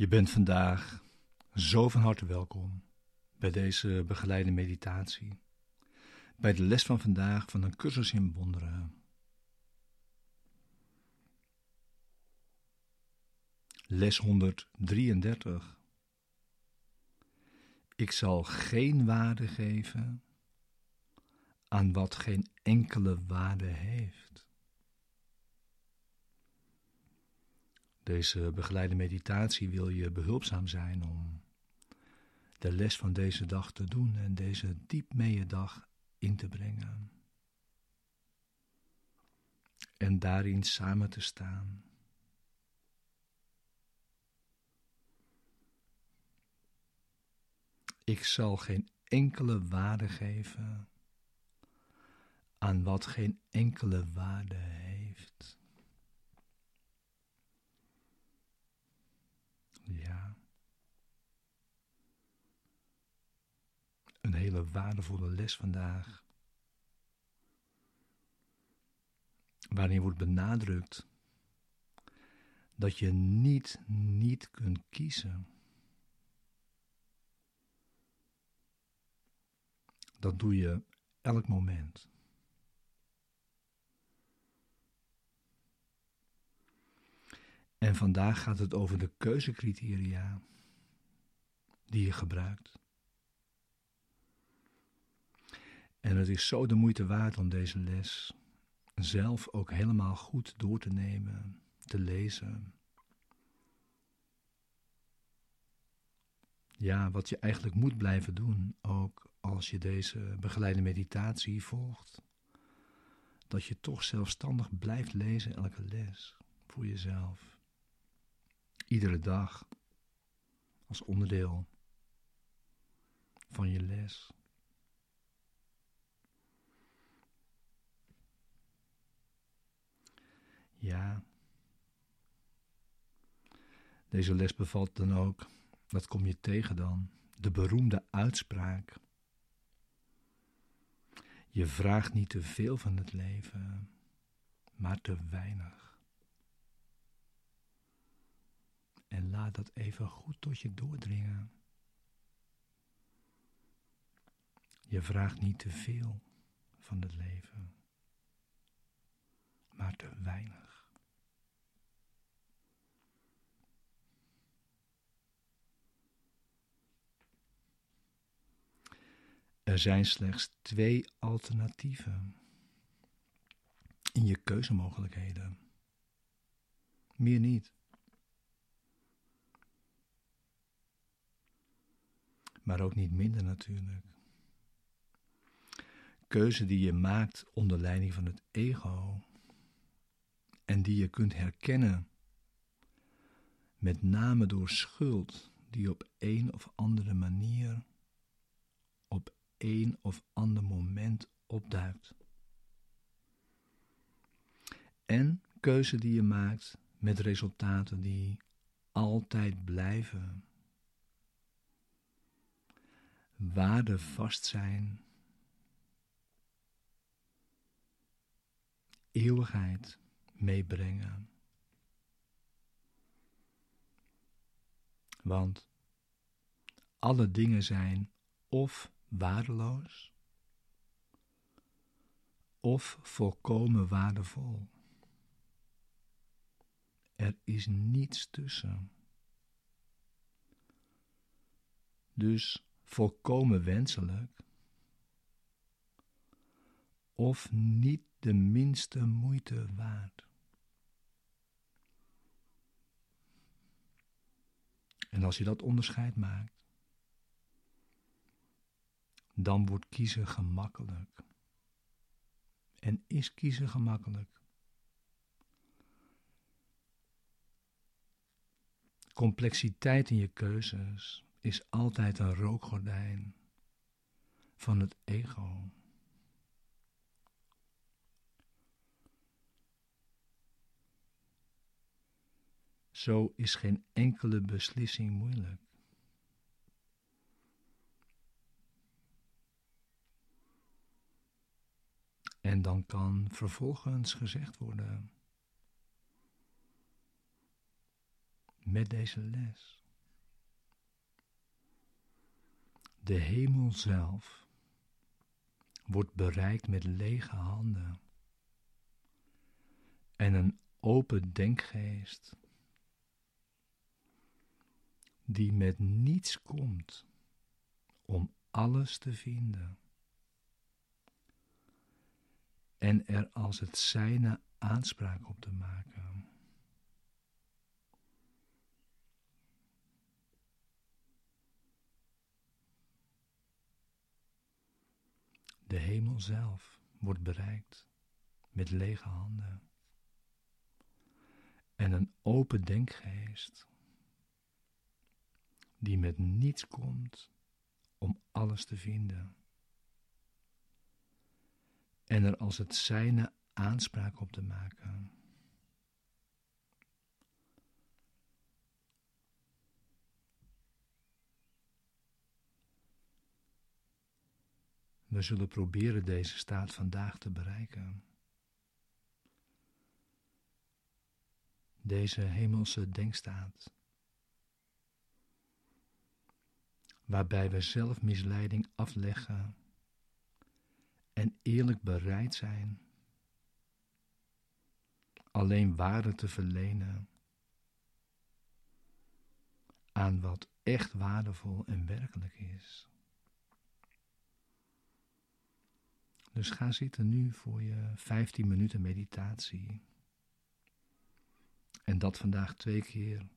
Je bent vandaag zo van harte welkom bij deze begeleide meditatie, bij de les van vandaag van een cursus in wonderen. Les 133. Ik zal geen waarde geven aan wat geen enkele waarde heeft. Deze begeleide meditatie wil je behulpzaam zijn om de les van deze dag te doen en deze diep mee je dag in te brengen. En daarin samen te staan. Ik zal geen enkele waarde geven aan wat geen enkele waarde heeft. Ja. Een hele waardevolle les vandaag. Waarin wordt benadrukt dat je niet kunt kiezen. Dat doe je elk moment. En vandaag gaat het over de keuzecriteria die je gebruikt. En het is zo de moeite waard om deze les zelf ook helemaal goed door te nemen, te lezen. Ja, wat je eigenlijk moet blijven doen, ook als je deze begeleide meditatie volgt. Dat je toch zelfstandig blijft lezen elke les voor jezelf. Iedere dag als onderdeel van je les. Ja, deze les bevat dan ook, wat kom je tegen dan, de beroemde uitspraak. Je vraagt niet te veel van het leven, maar te weinig. En laat dat even goed tot je doordringen. Je vraagt niet te veel van het leven, maar te weinig. Er zijn slechts 2 alternatieven in je keuzemogelijkheden. Meer niet. Maar ook niet minder natuurlijk. Keuze die je maakt onder leiding van het ego. En die je kunt herkennen. Met name door schuld die op een of andere manier, op een of ander moment opduikt. En keuze die je maakt met resultaten die altijd blijven. Waardevast zijn, eeuwigheid meebrengen. Want alle dingen zijn of waardeloos, of volkomen waardevol. Er is niets tussen. Dus volkomen wenselijk, of niet de minste moeite waard. En als je dat onderscheid maakt, dan wordt kiezen gemakkelijk. En is kiezen gemakkelijk. Complexiteit in je keuzes is altijd een rookgordijn van het ego. Zo is geen enkele beslissing moeilijk. En dan kan vervolgens gezegd worden met deze les. de hemel zelf wordt bereikt met lege handen en een open denkgeest die met niets komt om alles te vinden en er als het zijne aanspraak op te maken. De hemel zelf wordt bereikt met lege handen en een open denkgeest die met niets komt om alles te vinden en er als het zijne aanspraak op te maken. We zullen proberen deze staat vandaag te bereiken. Deze hemelse denkstaat, waarbij we zelf misleiding afleggen en eerlijk bereid zijn alleen waarde te verlenen aan wat echt waardevol en werkelijk is. Dus ga zitten nu voor je 15 minuten meditatie. En dat vandaag 2 keer.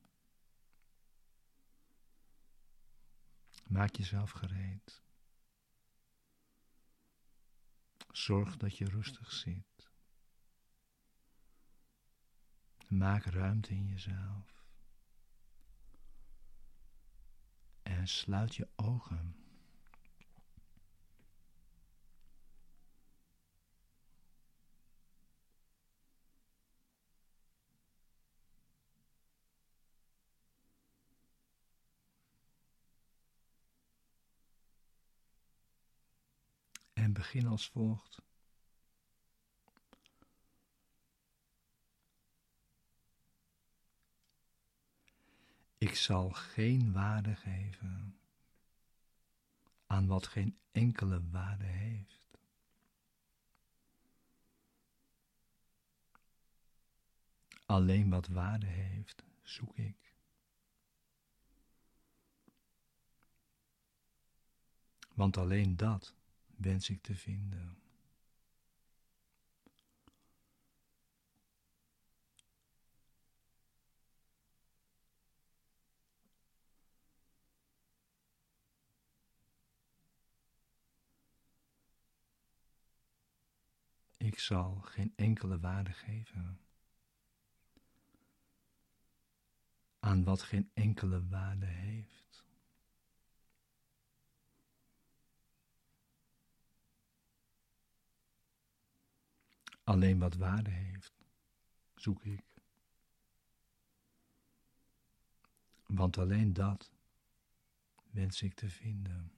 Maak jezelf gereed. Zorg dat je rustig zit. Maak ruimte in jezelf. En sluit je ogen. En begin als volgt. Ik zal geen waarde geven aan wat geen enkele waarde heeft. Alleen wat waarde heeft, zoek ik. Want alleen dat wens ik te vinden. Ik zal geen enkele waarde geven aan wat geen enkele waarde heeft. Alleen wat waarde heeft, zoek ik. Want alleen dat wens ik te vinden.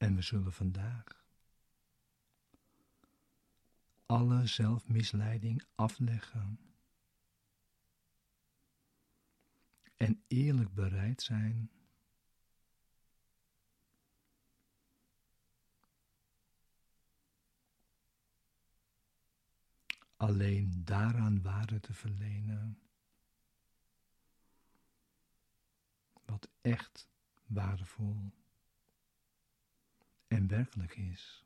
En we zullen vandaag alle zelfmisleiding afleggen en eerlijk bereid zijn alleen daaraan waarde te verlenen wat echt waardevol en werkelijk is.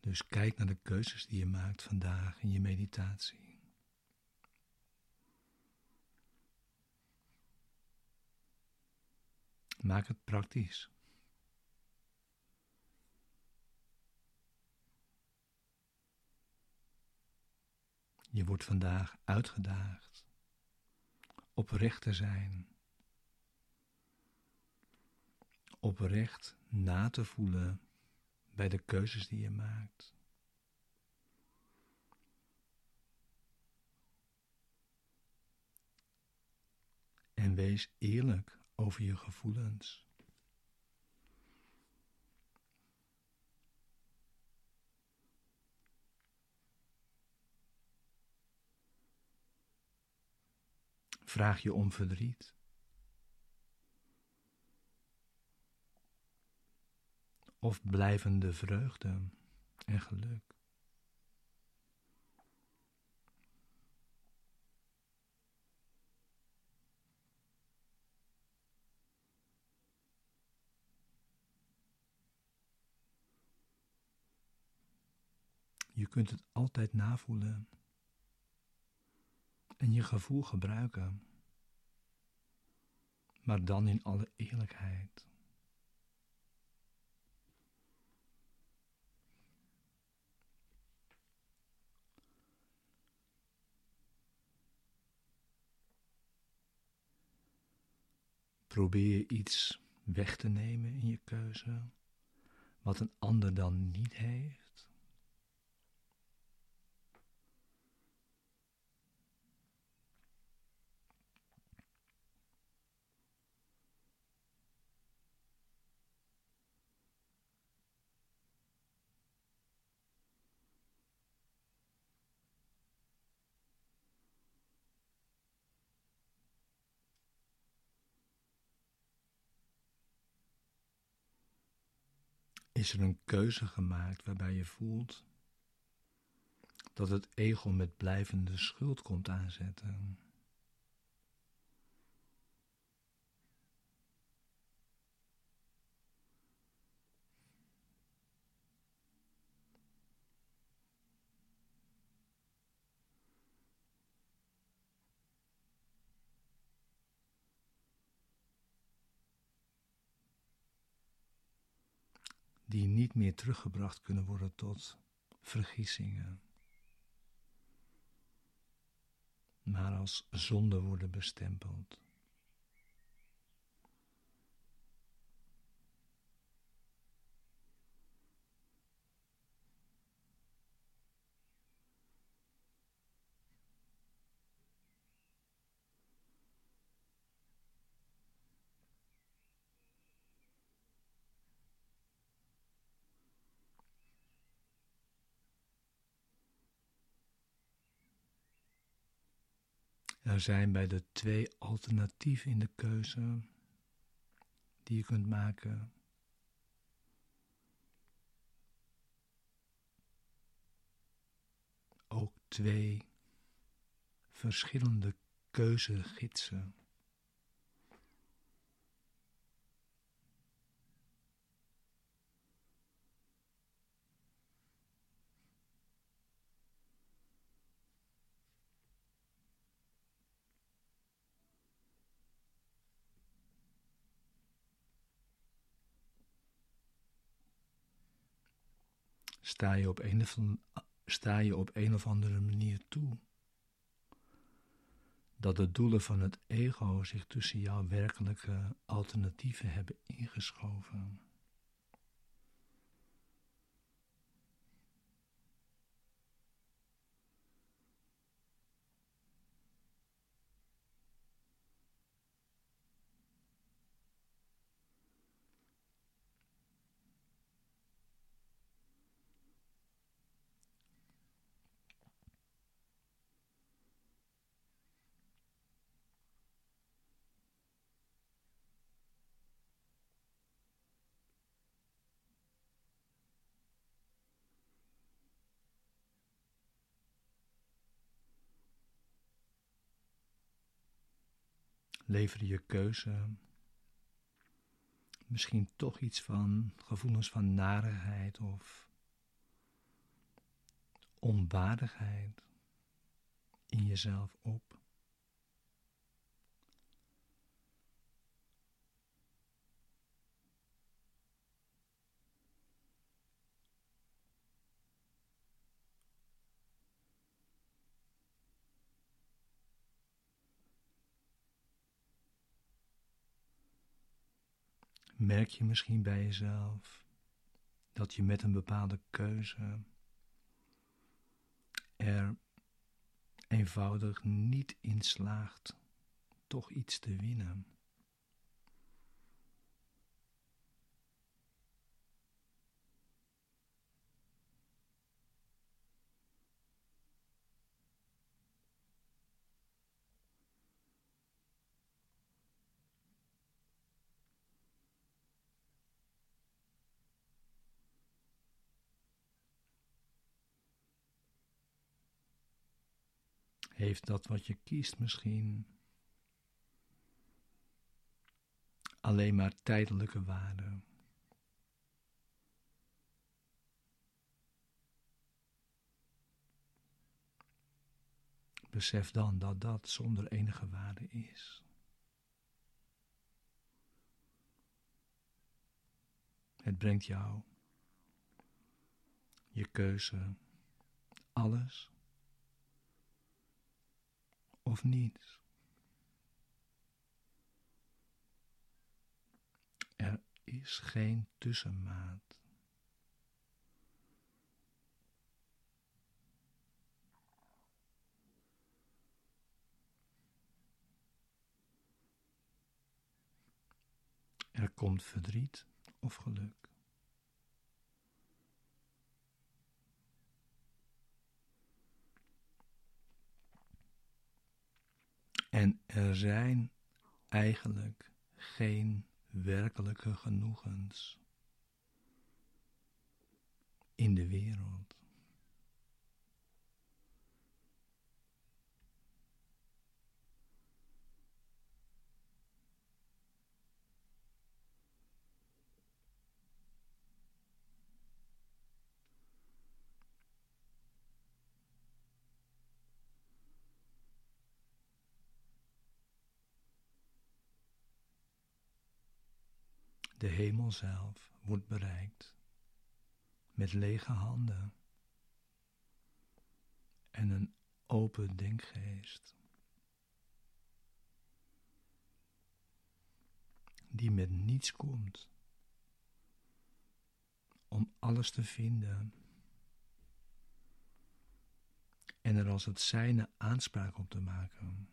Dus kijk naar de keuzes die je maakt vandaag in je meditatie. Maak het praktisch. Je wordt vandaag uitgedaagd oprecht te zijn, oprecht na te voelen bij de keuzes die je maakt. En wees eerlijk over je gevoelens. Vraag je om verdriet. Of blijvende vreugde en geluk. Je kunt het altijd navoelen en je gevoel gebruiken, maar dan in alle eerlijkheid. Probeer iets weg te nemen in je keuze, wat een ander dan niet heeft. Is er een keuze gemaakt waarbij je voelt dat het ego met blijvende schuld komt aanzetten? Die niet meer teruggebracht kunnen worden tot vergissingen, maar als zonde worden bestempeld. Er zijn bij de 2 alternatieven in de keuze die je kunt maken. Ook 2 verschillende keuzegidsen. Sta je op een of andere manier toe dat de doelen van het ego zich tussen jouw werkelijke alternatieven hebben ingeschoven? Lever je keuze misschien toch iets van gevoelens van narigheid of onwaardigheid in jezelf op? merk je misschien bij jezelf dat je met een bepaalde keuze er eenvoudig niet in slaagt toch iets te winnen. Heeft dat wat je kiest misschien alleen maar tijdelijke waarde? Besef dan dat dat zonder enige waarde is. Het brengt jou, je keuze, alles of niets. Er is geen tussenmaat. Er komt verdriet of geluk. En er zijn eigenlijk geen werkelijke genoegens in de wereld. De hemel zelf wordt bereikt met lege handen en een open denkgeest die met niets komt om alles te vinden en er als het zijne aanspraak op te maken.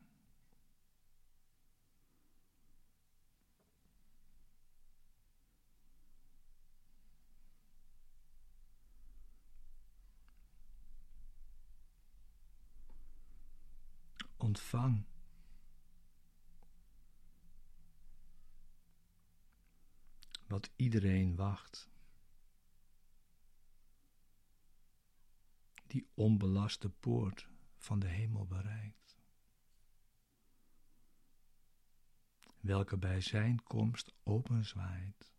Ontvang. Wat iedereen wacht. Die onbelaste poort van de hemel bereikt. Welke bij zijn komst openzwaait.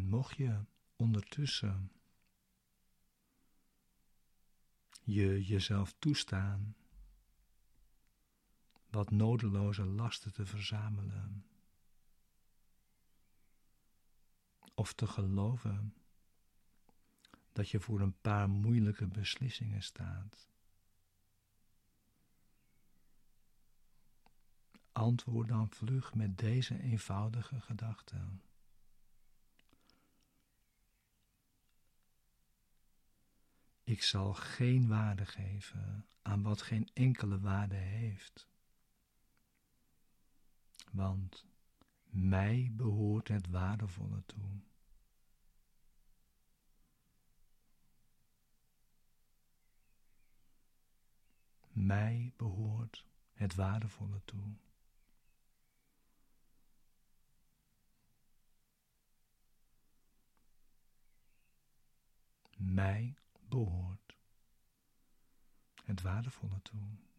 Mocht je ondertussen jezelf toestaan wat nodeloze lasten te verzamelen of te geloven dat je voor een paar moeilijke beslissingen staat, antwoord dan vlug met deze eenvoudige gedachten. Ik zal geen waarde geven aan wat geen enkele waarde heeft, want mij behoort het waardevolle toe. Mij behoort het waardevolle toe. Mij behoort het waardevolle toe.